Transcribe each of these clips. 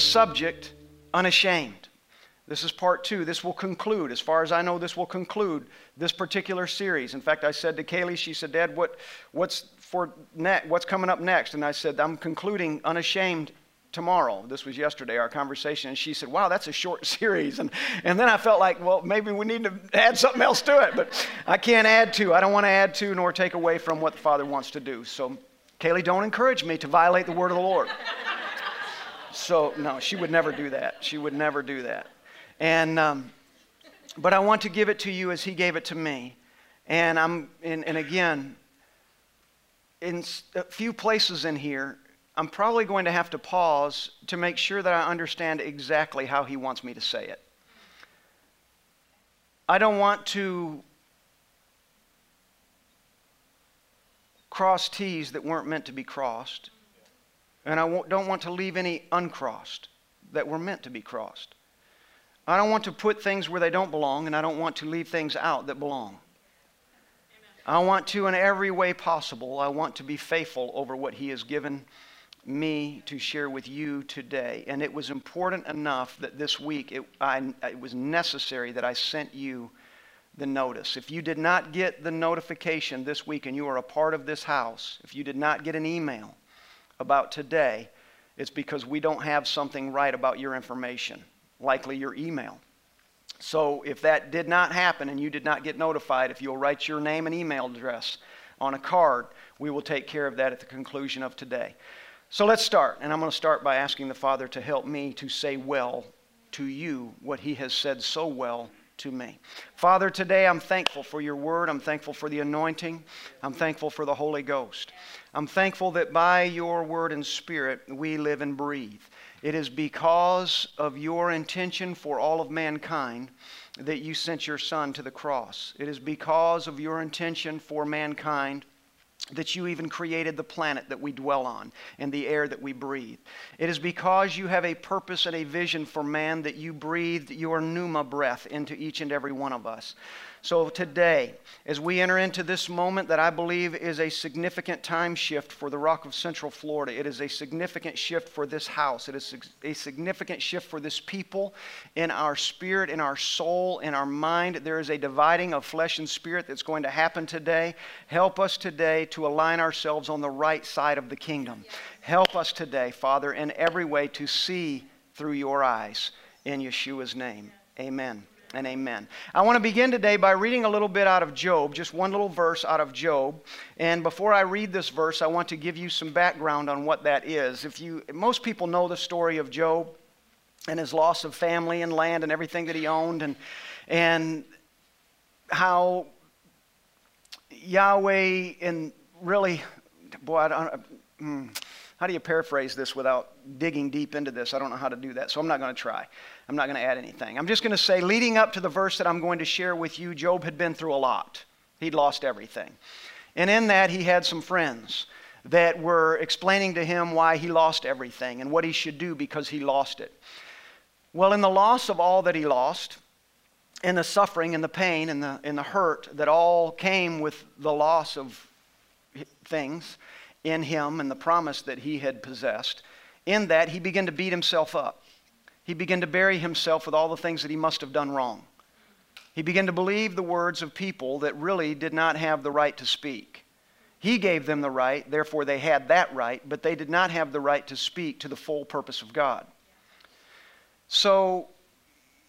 the subject, unashamed. This is part two. This will conclude, as far as I know, this will conclude this particular series. In fact, I said to Kaylee, she said, Dad, what's coming up next? And I said, I'm concluding unashamed tomorrow. This was yesterday, our conversation. And she said, wow, that's a short series. And then I felt like, well, maybe we need to add something else to it. But I can't add to. I don't want to add to nor take away from what the Father wants to do. So, Kaylee, don't encourage me to violate the word of the Lord. So, no, she would never do that. She would never do that. And, but I want to give it to you as he gave it to me. And again, in a few places in here, I'm probably going to have to pause to make sure that I understand exactly how he wants me to say it. I don't want to cross T's that weren't meant to be crossed. And I don't want to leave any uncrossed that were meant to be crossed. I don't want to put things where they don't belong, and I don't want to leave things out that belong. I want to, in every way possible, I want to be faithful over what he has given me to share with you today. And it was important enough that this week it was necessary that I sent you the notice. If you did not get the notification this week and you are a part of this house, if you did not get an email about today, it's because we don't have something right about your information, likely your email. So if that did not happen and you did not get notified, if you'll write your name and email address on a card, we will take care of that at the conclusion of today. So let's start, and I'm going to start by asking the Father to help me to say well to you what he has said so well to me. Father, today I'm thankful for your word. I'm thankful for the anointing. I'm thankful for the Holy Ghost. I'm thankful that by your word and spirit we live and breathe. It is because of your intention for all of mankind that you sent your Son to the cross. It is because of your intention for mankind that you even created the planet that we dwell on and the air that we breathe. It is because you have a purpose and a vision for man that you breathed your pneuma breath into each and every one of us. So today, as we enter into this moment that I believe is a significant time shift for the Rock of Central Florida, it is a significant shift for this house. It is a significant shift for this people in our spirit, in our soul, in our mind. There is a dividing of flesh and spirit that's going to happen today. Help us today to align ourselves on the right side of the kingdom. Help us today, Father, in every way to see through your eyes. In Yeshua's name, amen. And amen. I want to begin today by reading a little bit out of Job, just one little verse out of Job. And before I read this verse, I want to give you some background on what that is. Most people know the story of Job and his loss of family and land and everything that he owned, and how Yahweh and really, boy, how do you paraphrase this without digging deep into this? I don't know how to do that, so I'm not going to try. I'm not going to add anything. I'm just going to say, leading up to the verse that I'm going to share with you, Job had been through a lot. He'd lost everything. And in that, he had some friends that were explaining to him why he lost everything and what he should do because he lost it. Well, in the loss of all that he lost, in the suffering and the pain and the hurt that all came with the loss of things, in him and the promise that he had possessed, in that he began to beat himself up. He began to bury himself with all the things that he must have done wrong. He began to believe the words of people that really did not have the right to speak. He gave them the right, therefore they had that right, but they did not have the right to speak to the full purpose of God. So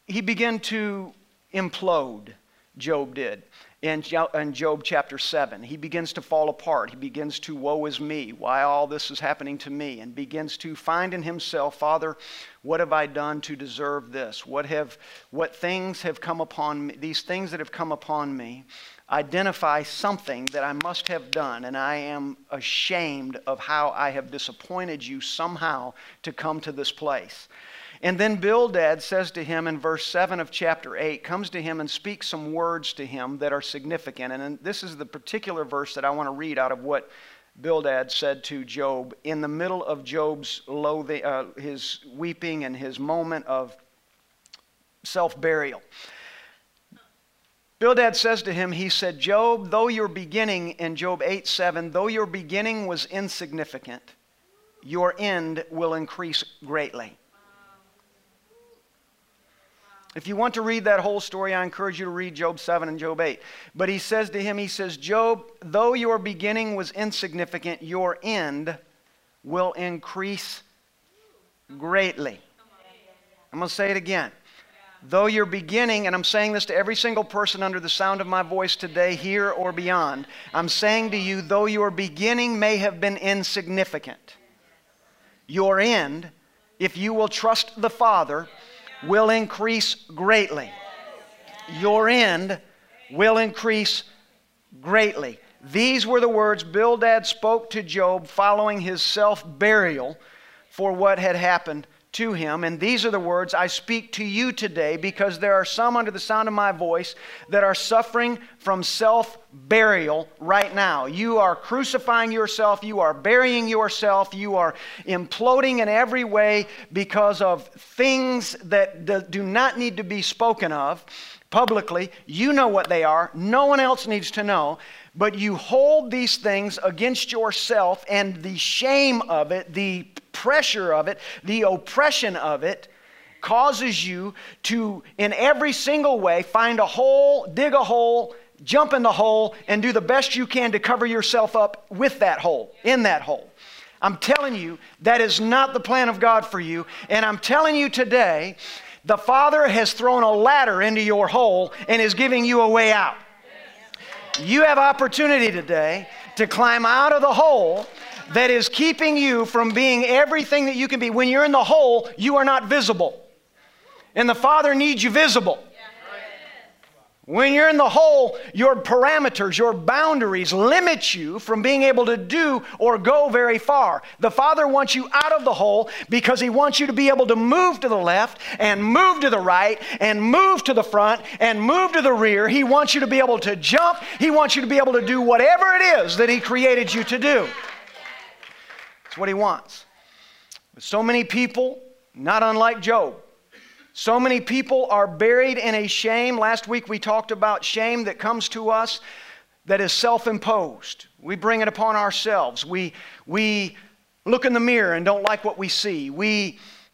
he began to implode, Job did. In Job chapter 7, he begins to fall apart. He begins to, woe is me, why all this is happening to me, and begins to find in himself, Father, what have I done to deserve this? What things have come upon me? These things that have come upon me identify something that I must have done, and I am ashamed of how I have disappointed you somehow to come to this place. And then Bildad says to him in verse 7 of chapter 8, comes to him and speaks some words to him that are significant. And this is the particular verse that I want to read out of what Bildad said to Job in the middle of Job's loathing, his weeping and his moment of self-burial. Bildad says to him, he said, Job, though your beginning, in Job 8:7, though your beginning was insignificant, your end will increase greatly. If you want to read that whole story, I encourage you to read Job 7 and Job 8. But he says to him, he says, Job, though your beginning was insignificant, your end will increase greatly. I'm going to say it again. Though your beginning, and I'm saying this to every single person under the sound of my voice today, here or beyond, I'm saying to you, though your beginning may have been insignificant, your end, if you will trust the Father, will increase greatly. Your end will increase greatly. These were the words Bildad spoke to Job following his self-burial for what had happened to him. And these are the words I speak to you today, because there are some under the sound of my voice that are suffering from self-burial right now. You are crucifying yourself. You are burying yourself. You are imploding in every way because of things that do not need to be spoken of publicly. You know what they are. No one else needs to know. But you hold these things against yourself, and the shame of it, the pressure of it, the oppression of it causes you to, in every single way, find a hole, dig a hole, jump in the hole, and do the best you can to cover yourself up with that hole, in that hole. I'm telling you, that is not the plan of God for you. And I'm telling you today, the Father has thrown a ladder into your hole and is giving you a way out. You have opportunity today to climb out of the hole that is keeping you from being everything that you can be. When you're in the hole, you are not visible. And the Father needs you visible. When you're in the hole, your parameters, your boundaries limit you from being able to do or go very far. The Father wants you out of the hole because He wants you to be able to move to the left and move to the right and move to the front and move to the rear. He wants you to be able to jump. He wants you to be able to do whatever it is that He created you to do. That's what He wants. But so many people, not unlike Job, so many people are buried in a shame. Last week we talked about shame that comes to us that is self-imposed. We bring it upon ourselves. We look in the mirror and don't like what we see.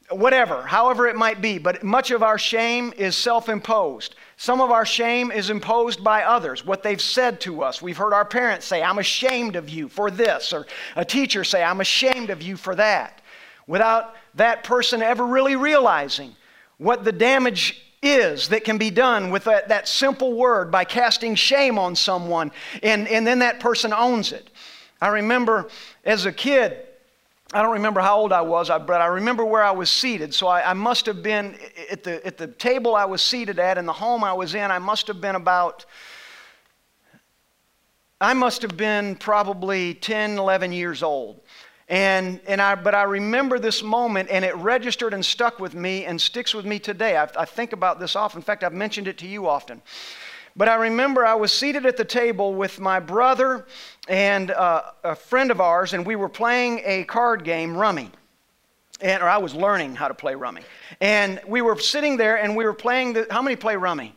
Whatever, however it might be. But much of our shame is self-imposed. Some of our shame is imposed by others, what they've said to us. We've heard our parents say, I'm ashamed of you for this. Or a teacher say, I'm ashamed of you for that. Without that person ever really realizing what the damage is that can be done with that simple word by casting shame on someone. And then that person owns it. I remember as a kid, I don't remember how old I was, but I remember where I was seated. So I must have been at the table I was seated at in the home I was in. I must have been probably 10, 11 years old. But I remember this moment, and it registered and stuck with me and sticks with me today. I think about this often. In fact, I've mentioned it to you often. But I remember I was seated at the table with my brother and a friend of ours, and we were playing a card game, Rummy. Or I was learning how to play Rummy. And we were sitting there, and we were playing how many play Rummy?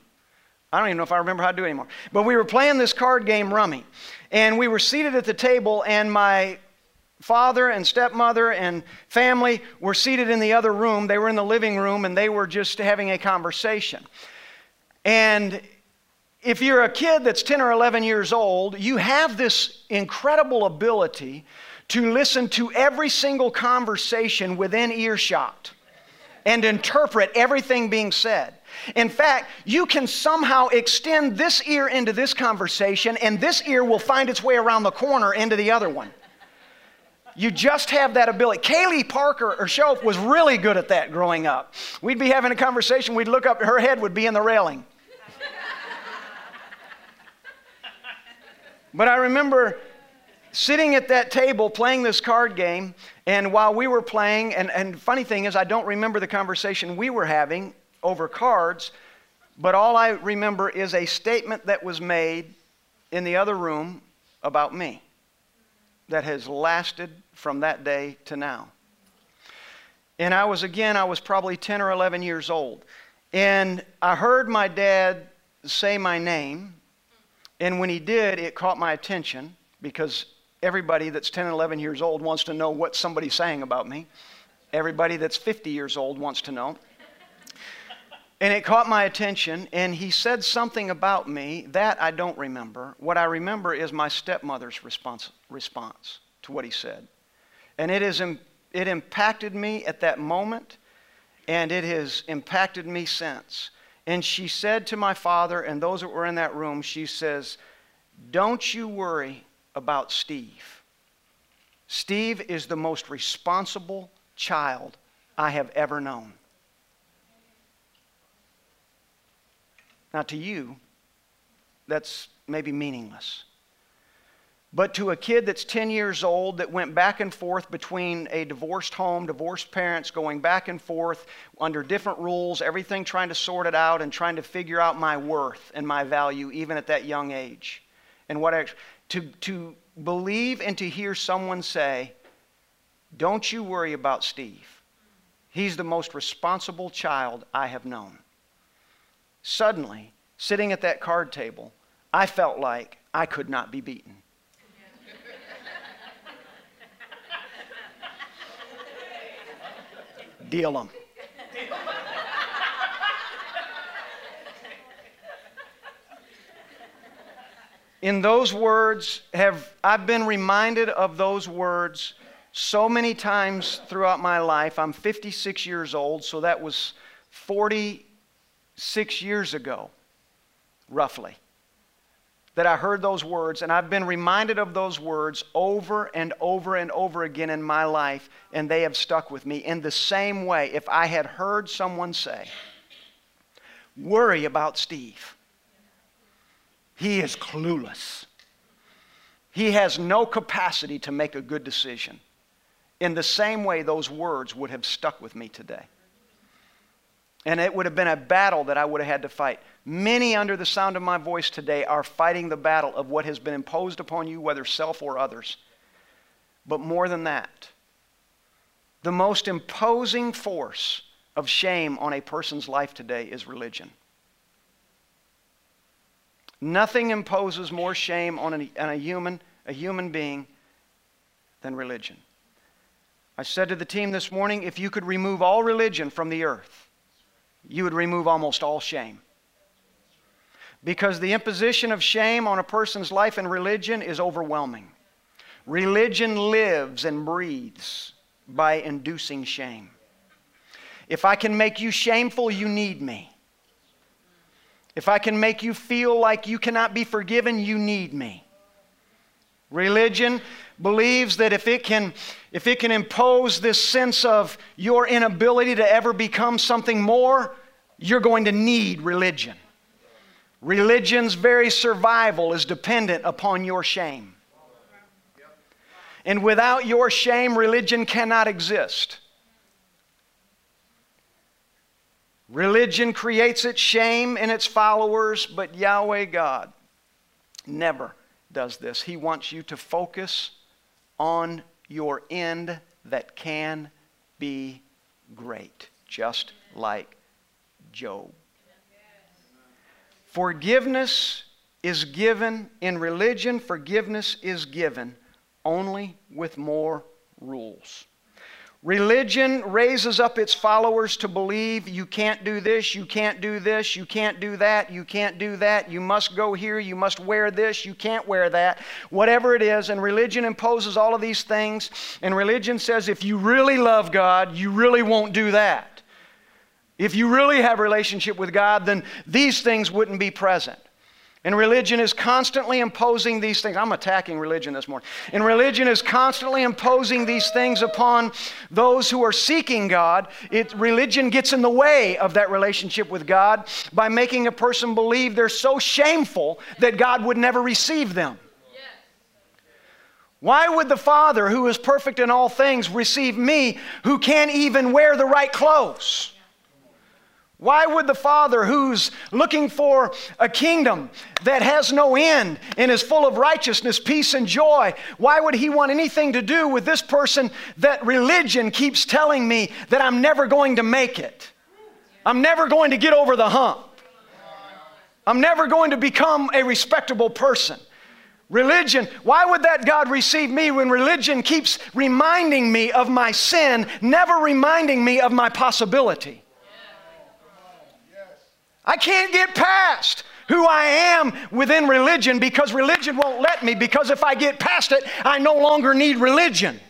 I don't even know if I remember how to do it anymore. But we were playing this card game, Rummy. And we were seated at the table, and my father and stepmother and family were seated in the other room. They were in the living room, and they were just having a conversation. And if you're a kid that's 10 or 11 years old, you have this incredible ability to listen to every single conversation within earshot and interpret everything being said. In fact, you can somehow extend this ear into this conversation, and this ear will find its way around the corner into the other one. You just have that ability. Kaylee Parker was really good at that growing up. We'd be having a conversation. We'd look up. Her head would be in the railing. But I remember sitting at that table playing this card game. And while we were playing, and funny thing is I don't remember the conversation we were having over cards. But all I remember is a statement that was made in the other room about me that has lasted from that day to now. And I was probably 10 or 11 years old. And I heard my dad say my name. And when he did, it caught my attention, because everybody that's 10 and 11 years old wants to know what somebody's saying about me. Everybody that's 50 years old wants to know. And it caught my attention, and he said something about me that I don't remember. What I remember is my stepmother's response to what he said. And it impacted me at that moment, and it has impacted me since. And she said to my father and those that were in that room, she says, "Don't you worry about Steve. Steve is the most responsible child I have ever known." Now, to you, that's maybe meaningless. But to a kid that's 10 years old that went back and forth between a divorced home, divorced parents, going back and forth under different rules, everything trying to sort it out and trying to figure out my worth and my value even at that young age. And what to believe and to hear someone say, "Don't you worry about Steve. He's the most responsible child I have known." Suddenly, sitting at that card table, I felt like I could not be beaten. Deal 'em. In those words, I've been reminded of those words so many times throughout my life. I'm 56 years old, so that was 46 years ago, roughly, that I heard those words, and I've been reminded of those words over and over and over again in my life, and they have stuck with me. In the same way, if I had heard someone say, "Worry about Steve. He is clueless. He has no capacity to make a good decision." In the same way, those words would have stuck with me today. And it would have been a battle that I would have had to fight. Many under the sound of my voice today are fighting the battle of what has been imposed upon you, whether self or others. But more than that, the most imposing force of shame on a person's life today is religion. Nothing imposes more shame on a human being than religion. I said to the team this morning, if you could remove all religion from the earth, you would remove almost all shame. Because the imposition of shame on a person's life and religion is overwhelming. Religion lives and breathes by inducing shame. If I can make you shameful, you need me. If I can make you feel like you cannot be forgiven, you need me. Religion believes that if it can impose this sense of your inability to ever become something more, you're going to need religion. Religion's very survival is dependent upon your shame. And without your shame, religion cannot exist. Religion creates its shame in its followers, but Yahweh God never does this. He wants you to focus on your end that can be great, just like Job. Forgiveness is given in religion. Forgiveness is given only with more rules. Religion raises up its followers to believe you can't do this, you can't do this, you can't do that, you can't do that, you must go here, you must wear this, you can't wear that, whatever it is. And religion imposes all of these things. And religion says if you really love God, you really won't do that. If you really have a relationship with God, then these things wouldn't be present. And religion is constantly imposing these things. I'm attacking religion this morning. And religion is constantly imposing these things upon those who are seeking God. Religion gets in the way of that relationship with God by making a person believe they're so shameful that God would never receive them. Why would the Father, who is perfect in all things, receive me, who can't even wear the right clothes? Why would the Father, who's looking for a kingdom that has no end and is full of righteousness, peace, and joy, why would He want anything to do with this person that religion keeps telling me that I'm never going to make it? I'm never going to get over the hump. I'm never going to become a respectable person. Religion, why would that God receive me when religion keeps reminding me of my sin, never reminding me of my possibility? I can't get past who I am within religion because religion won't let me, because if I get past it, I no longer need religion.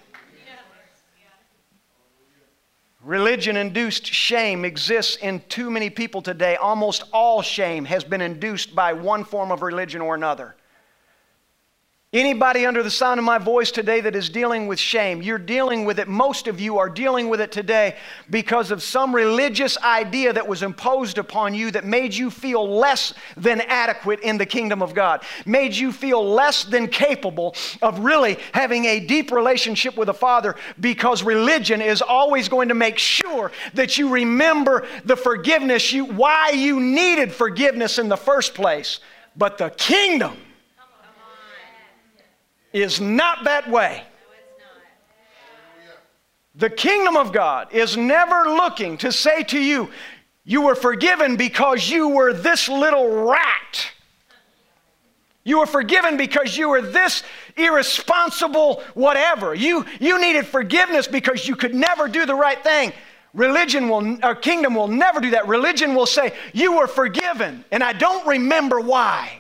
Religion-induced shame exists in too many people today. Almost all shame has been induced by one form of religion or another. Anybody under the sound of my voice today that is dealing with shame, you're dealing with it. Most of you are dealing with it today because of some religious idea that was imposed upon you that made you feel less than adequate in the kingdom of God, made you feel less than capable of really having a deep relationship with the Father, because religion is always going to make sure that you remember the forgiveness, why you needed forgiveness in the first place. But the kingdom is not that way. The kingdom of God is never looking to say to you, you were forgiven because you were this little rat. You were forgiven because you were this irresponsible whatever. You needed forgiveness because you could never do the right thing. Religion will, or kingdom will never do that. Religion will say, you were forgiven, and I don't remember why.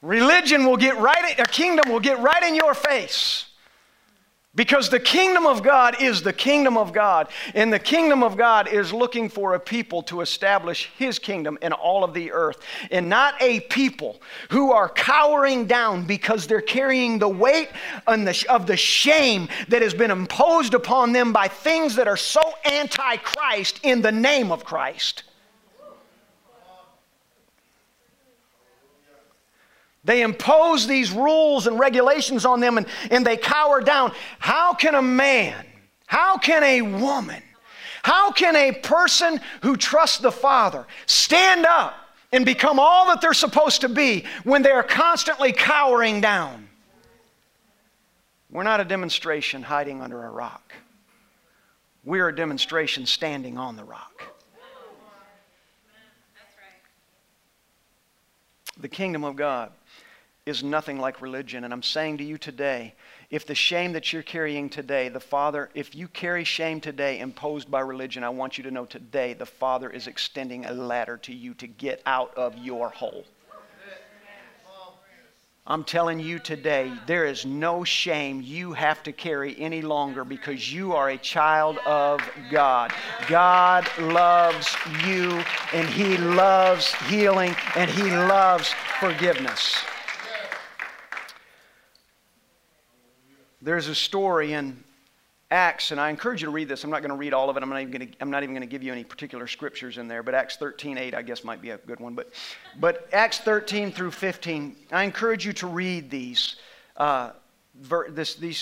Religion will get right, a kingdom will get right in your face, because the kingdom of God is the kingdom of God, and the kingdom of God is looking for a people to establish His kingdom in all of the earth, and not a people who are cowering down because they're carrying the weight of the shame that has been imposed upon them by things that are so anti-Christ in the name of Christ. They impose these rules and regulations on them, and they cower down. How can a man, how can a woman, how can a person who trusts the Father stand up and become all that they're supposed to be when they're constantly cowering down? We're not a demonstration hiding under a rock. We're a demonstration standing on the rock. The kingdom of God is nothing like religion. And I'm saying to you today, if the shame that you're carrying today, the Father, if you carry shame today imposed by religion, I want you to know today the Father is extending a ladder to you to get out of your hole. I'm telling you today, there is no shame you have to carry any longer, because you are a child of God. God loves you, and He loves healing, and He loves forgiveness. There's a story in Acts, and I encourage you to read this. I'm not going to read all of it. I'm not even going to give you any particular scriptures in there, but Acts 13:8, I guess, might be a good one. But Acts 13 through 15, I encourage you to read these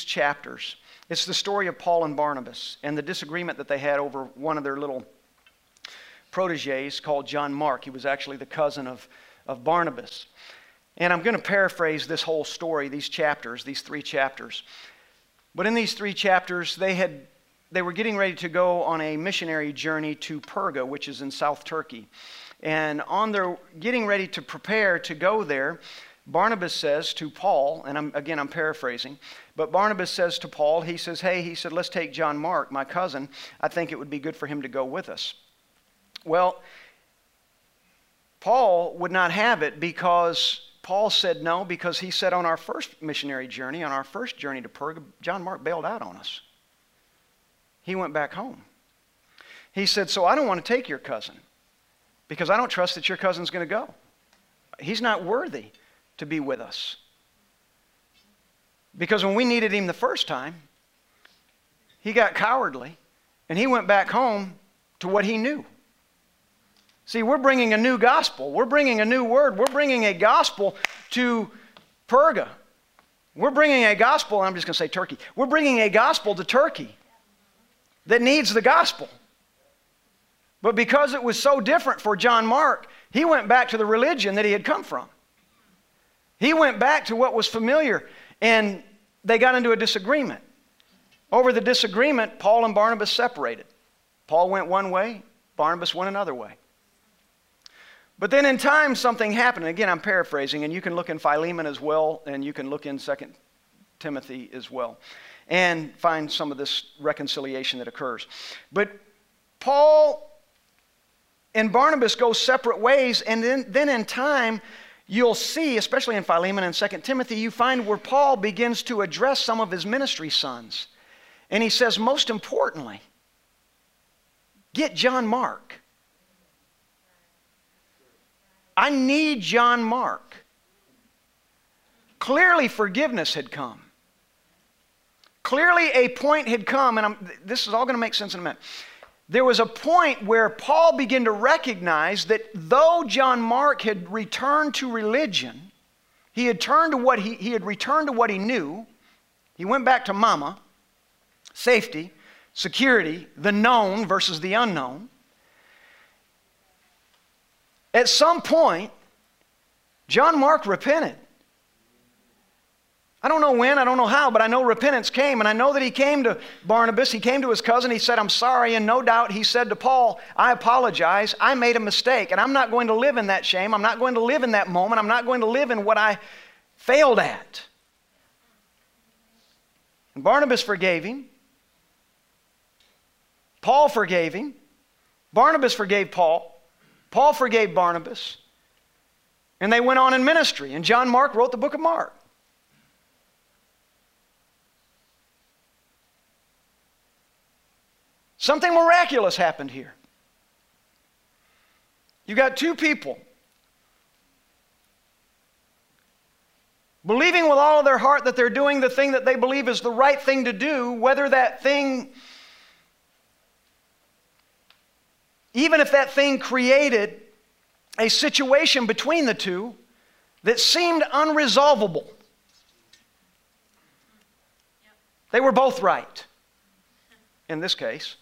chapters. It's the story of Paul and Barnabas and the disagreement that they had over one of their little proteges called John Mark. He was actually the cousin of Barnabas. And I'm going to paraphrase this whole story, these three chapters. But in these three chapters, they were getting ready to go on a missionary journey to Perga, which is in South Turkey. And on their getting ready to prepare to go there, Barnabas says to Paul, and I'm paraphrasing, but Barnabas says to Paul, he says, hey, he said, let's take John Mark, my cousin. I think it would be good for him to go with us. Well, Paul would not have it, because Paul said no, because he said on our first missionary journey, on our first journey to Perga, John Mark bailed out on us. He went back home. He said, so I don't want to take your cousin, because I don't trust that your cousin's going to go. He's not worthy to be with us. Because when we needed him the first time, he got cowardly, and he went back home to what he knew. See, we're bringing a new gospel. We're bringing a new word. We're bringing a gospel to Perga. We're bringing a gospel, and I'm just going to say Turkey. We're bringing a gospel to Turkey that needs the gospel. But because it was so different for John Mark, he went back to the religion that he had come from. He went back to what was familiar, and they got into a disagreement. Over the disagreement, Paul and Barnabas separated. Paul went one way, Barnabas went another way. But then in time, something happened. And again, I'm paraphrasing, and you can look in Philemon as well, and you can look in 2 Timothy as well, and find some of this reconciliation that occurs. But Paul and Barnabas go separate ways, and then in time, you'll see, especially in Philemon and 2 Timothy, you find where Paul begins to address some of his ministry sons. And he says, most importantly, get John Mark. I need John Mark. Clearly forgiveness had come. Clearly a point had come, and this is all going to make sense in a minute. There was a point where Paul began to recognize that though John Mark had returned to religion, he had turned to what he had returned to what he knew. He went back to mama, safety, security, the known versus the unknown. At some point, John Mark repented. I don't know when, I don't know how, but I know repentance came, and I know that he came to Barnabas, he came to his cousin, he said, I'm sorry, and no doubt he said to Paul, I apologize, I made a mistake, and I'm not going to live in that shame, I'm not going to live in that moment, I'm not going to live in what I failed at. And Barnabas forgave him, Paul forgave him, Barnabas forgave Paul, Paul forgave Barnabas, and they went on in ministry, and John Mark wrote the book of Mark. Something miraculous happened here. You got two people believing with all of their heart that they're doing the thing that they believe is the right thing to do, whether that thing, even if that thing created a situation between the two that seemed unresolvable. They were both right. In this case.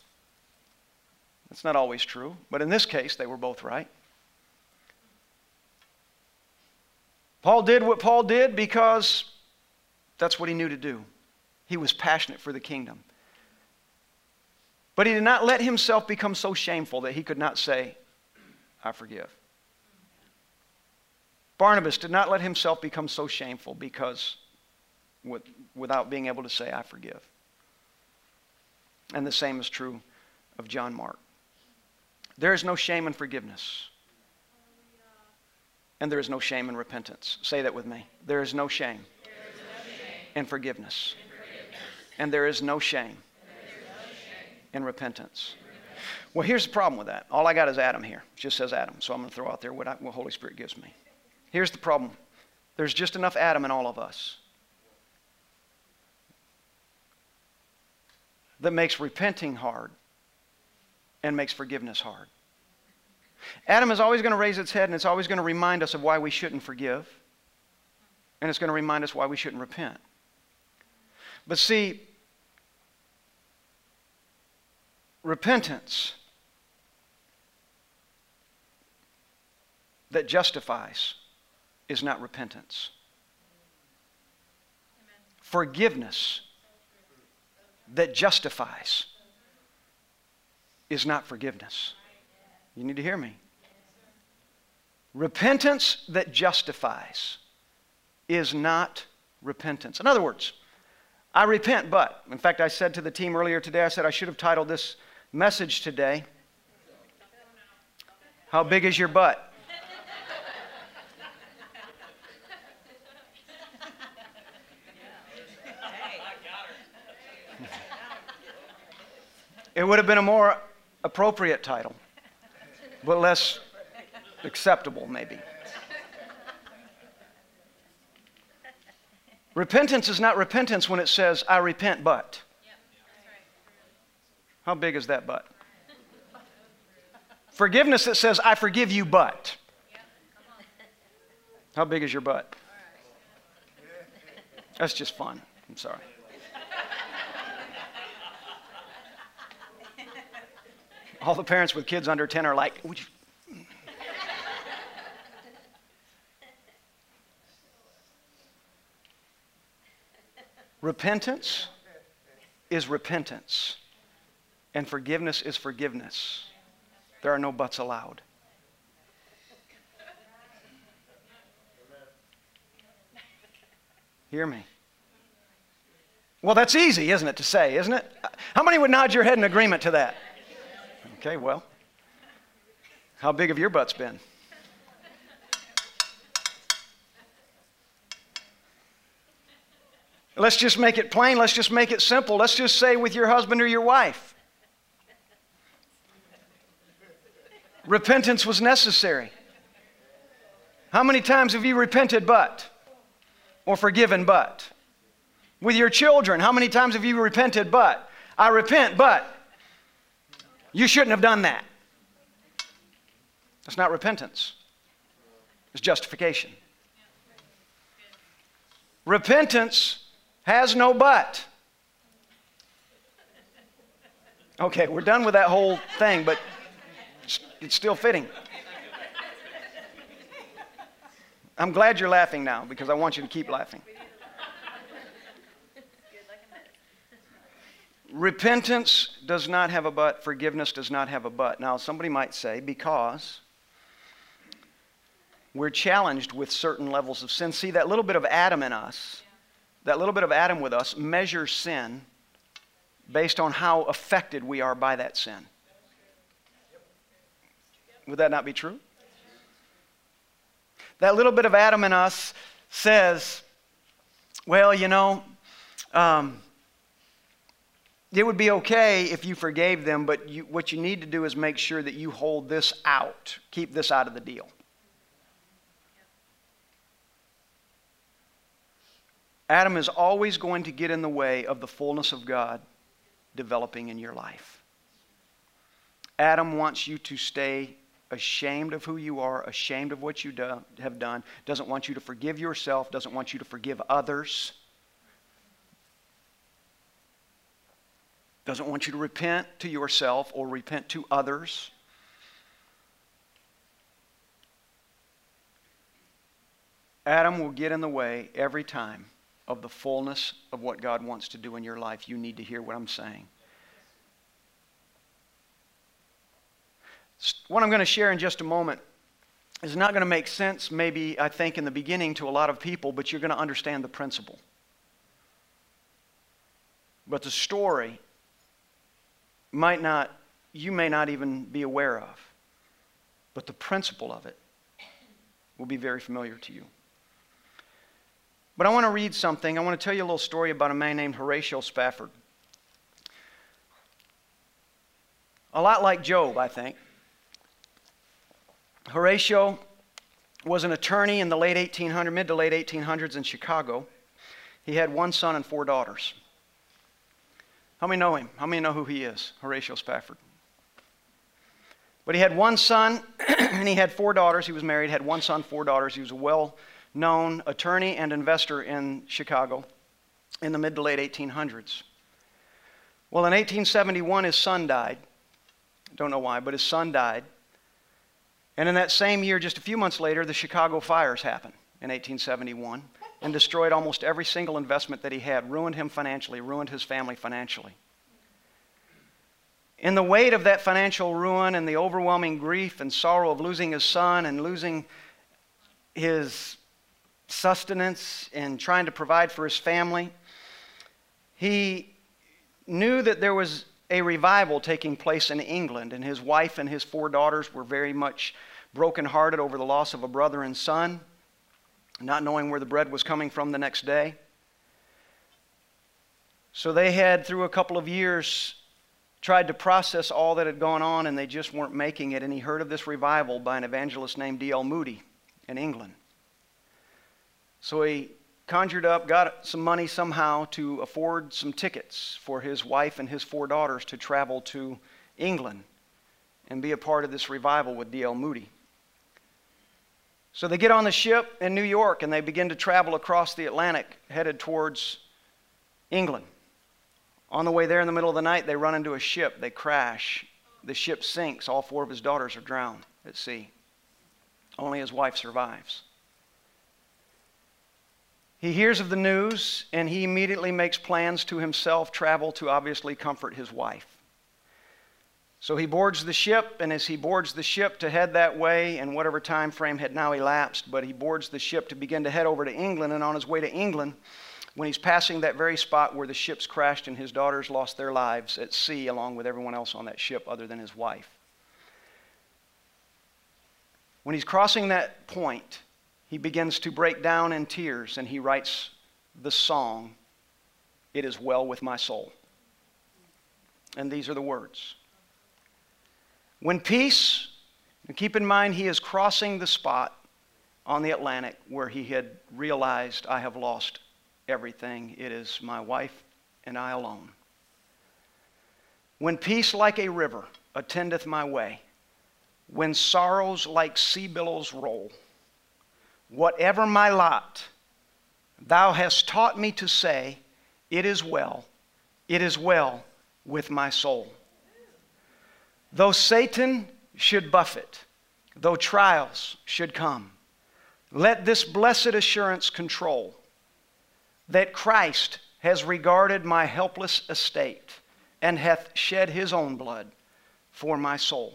That's not always true, but in this case, they were both right. Paul did what Paul did because that's what he knew to do. He was passionate for the kingdom. But he did not let himself become so shameful that he could not say, I forgive. Barnabas did not let himself become so shameful because without being able to say, I forgive. And the same is true of John Mark. There is no shame in forgiveness. And there is no shame in repentance. Say that with me. There is no shame in forgiveness. And there is no shame in repentance. Well, here's the problem with that. All I got is Adam here. It just says Adam. So I'm going to throw out there what the Holy Spirit gives me. Here's the problem. There's just enough Adam in all of us that makes repenting hard and makes forgiveness hard. Adam is always going to raise its head, and it's always going to remind us of why we shouldn't forgive, and it's going to remind us why we shouldn't repent. But see, repentance that justifies is not repentance. Amen. Forgiveness that justifies is not forgiveness. You need to hear me. Repentance that justifies is not repentance. In other words, I repent, but. In fact, I said to the team earlier today, I said I should have titled this message today, How Big Is Your Butt? It would have been a more appropriate title, but less acceptable, maybe. Repentance is not repentance when it says, I repent, but. How big is that but? Forgiveness that says, I forgive you, but. How big is your butt? That's just fun. I'm sorry. All the parents with kids under 10 are like, would you? Repentance is repentance, and forgiveness is forgiveness. There are no buts allowed. Hear me. Well, that's easy, isn't it, to say, isn't it? How many would nod your head in agreement to that? Okay, well, how big have your butts been? Let's just make it plain. Let's just make it simple. Let's just say with your husband or your wife. Repentance was necessary. How many times have you repented but? Or forgiven but? With your children, how many times have you repented but? I repent but. You shouldn't have done that. That's not repentance. It's justification. Repentance has no but. Okay, we're done with that whole thing, but it's still fitting. I'm glad you're laughing now because I want you to keep laughing. Repentance does not have a but. Forgiveness does not have a but. Now, somebody might say, because we're challenged with certain levels of sin. See, that little bit of Adam in us, that little bit of Adam with us measures sin based on how affected we are by that sin. Would that not be true? That little bit of Adam in us says, well, you know, it would be okay if you forgave them, but what you need to do is make sure that you hold this out. Keep this out of the deal. Adam is always going to get in the way of the fullness of God developing in your life. Adam wants you to stay ashamed of who you are, ashamed of what you have done, doesn't want you to forgive yourself, doesn't want you to forgive others, doesn't want you to repent to yourself or repent to others. Adam will get in the way every time of the fullness of what God wants to do in your life. You need to hear what I'm saying. What I'm going to share in just a moment is not going to make sense, maybe, I think, in the beginning to a lot of people, but you're going to understand the principle. But the story might not, you may not even be aware of, but the principle of it will be very familiar to you. But I want to read something. I want to tell you a little story about a man named Horatio Spafford. A lot like Job, I think. Horatio was an attorney in the mid to late 1800s in Chicago. He had one son and four daughters. How many know him? How many know who he is? Horatio Spafford. But he had one son and he had four daughters. He was married, had one son, four daughters. He was a well-known attorney and investor in Chicago in the mid to late 1800s. Well, in 1871, his son died. Don't know why, but his son died. And in that same year, just a few months later, the Chicago fires happened in 1871 and destroyed almost every single investment that he had, ruined him financially, ruined his family financially. In the weight of that financial ruin and the overwhelming grief and sorrow of losing his son and losing his sustenance and trying to provide for his family, he knew that there was a revival taking place in England, and his wife and his four daughters were very much brokenhearted over the loss of a brother and son, not knowing where the bread was coming from the next day. So they had, through a couple of years, tried to process all that had gone on, and they just weren't making it. And he heard of this revival by an evangelist named D.L. Moody in England. So he conjured up, got some money somehow to afford some tickets for his wife and his four daughters to travel to England and be a part of this revival with D.L. Moody. So they get on the ship in New York and they begin to travel across the Atlantic headed towards England. On the way there in the middle of the night, they run into a ship. They crash. The ship sinks. All four of his daughters are drowned at sea. Only his wife survives. He hears of the news, and he immediately makes plans to himself travel to obviously comfort his wife. So he boards the ship, and as he boards the ship to head that way, and whatever time frame had now elapsed, but he boards the ship to begin to head over to England, and on his way to England, when he's passing that very spot where the ships crashed and his daughters lost their lives at sea along with everyone else on that ship other than his wife. When he's crossing that point, he begins to break down in tears and he writes the song, "It Is Well With My Soul." And these are the words. When peace, and keep in mind he is crossing the spot on the Atlantic where he had realized, I have lost everything. It is my wife and I alone. When peace like a river attendeth my way, when sorrows like sea billows roll, whatever my lot, thou hast taught me to say, it is well with my soul. Though Satan should buffet, though trials should come, let this blessed assurance control that Christ has regarded my helpless estate and hath shed his own blood for my soul.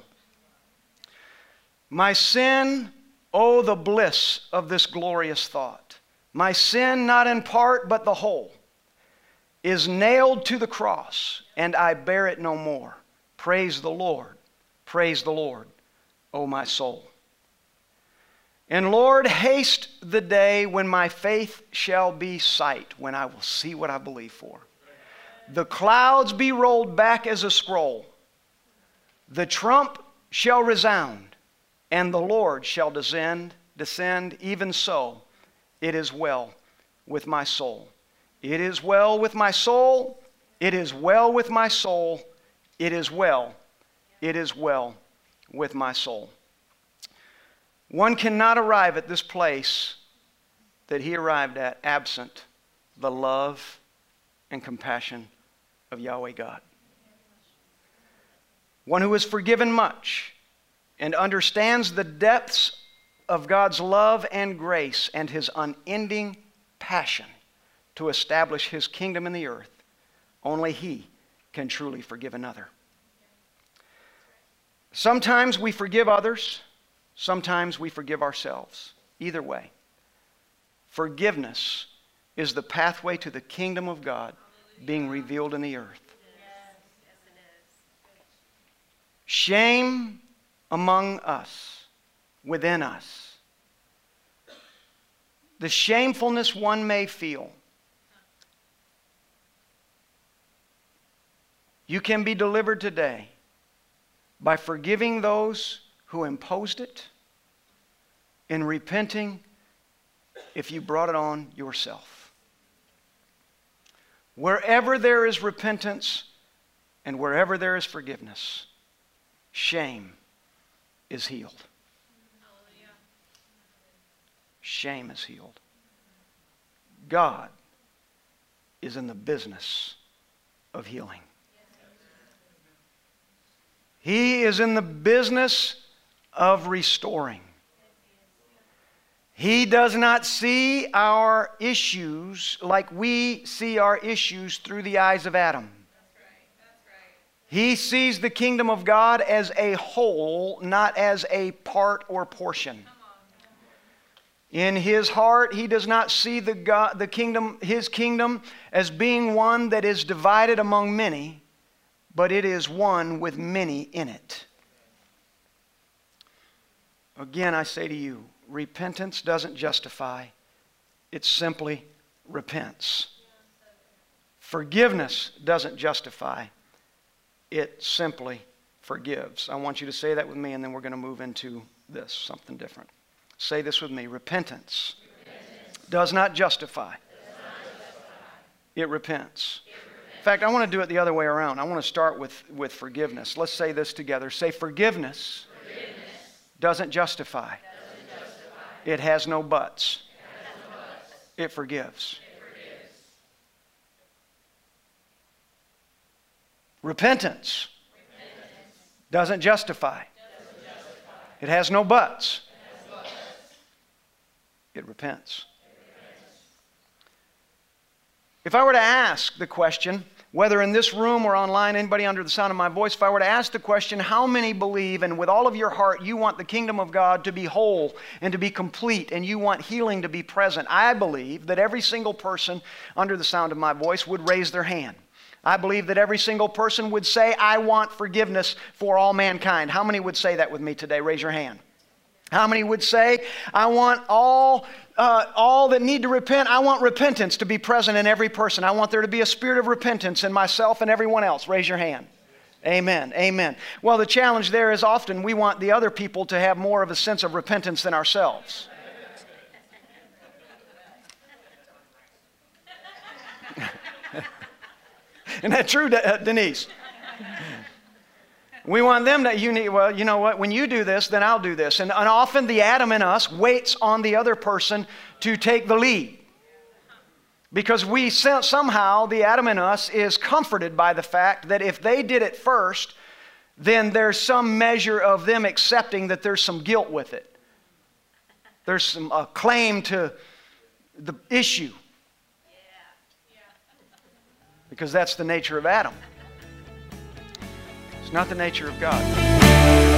My sin, oh, the bliss of this glorious thought. My sin, not in part, but the whole, is nailed to the cross, and I bear it no more. Praise the Lord, O my soul. And Lord, haste the day when my faith shall be sight, when I will see what I believe for. The clouds be rolled back as a scroll. The trump shall resound. And the Lord shall descend, even so it is well with my soul. It is well with my soul, it is well with my soul, it is well with my soul. One cannot arrive at this place that he arrived at absent the love and compassion of Yahweh God. One who is forgiven much and understands the depths of God's love and grace and his unending passion to establish his kingdom in the earth, only he can truly forgive another. Sometimes we forgive others, sometimes we forgive ourselves. Either way, forgiveness is the pathway to the kingdom of God being revealed in the earth. Shame among us, within us. The shamefulness one may feel. You can be delivered today by forgiving those who imposed it and repenting if you brought it on yourself. Wherever there is repentance and wherever there is forgiveness, shame is healed. Shame is healed. God is in the business of healing. He is in the business of restoring. He does not see our issues like we see our issues through the eyes of Adam. He sees the kingdom of God as a whole, not as a part or portion. In his heart, he does not see his kingdom as being one that is divided among many, but it is one with many in it. Again, I say to you, repentance doesn't justify. It simply repents. Forgiveness doesn't justify. It simply forgives. I want you to say that with me, and then we're going to move into this, something different. Say this with me. Repentance does not justify. It repents. In fact, I want to do it the other way around. I want to start with forgiveness. Let's say this together. Say forgiveness doesn't justify. It has no buts. It forgives. Repentance doesn't justify. It has no buts. It repents. If I were to ask the question, Whether in this room or online, anybody under the sound of my voice, if I were to ask the question, how many believe and with all of your heart you want the kingdom of God to be whole and to be complete and you want healing to be present? I believe that every single person under the sound of my voice would raise their hand. I believe that every single person would say, I want forgiveness for all mankind. How many would say that with me today? Raise your hand. How many would say, I want all that need to repent, I want repentance to be present in every person. I want there to be a spirit of repentance in myself and everyone else. Raise your hand. Amen. Amen. Well, the challenge there is often we want the other people to have more of a sense of repentance than ourselves. Isn't that true, Denise? We want them to, well, you know what, when you do this, then I'll do this. And often the Adam in us waits on the other person to take the lead. Because we somehow, the Adam in us is comforted by the fact that if they did it first, then there's some measure of them accepting that there's some guilt with it. There's some claim to the issue. Because that's the nature of Adam. It's not the nature of God.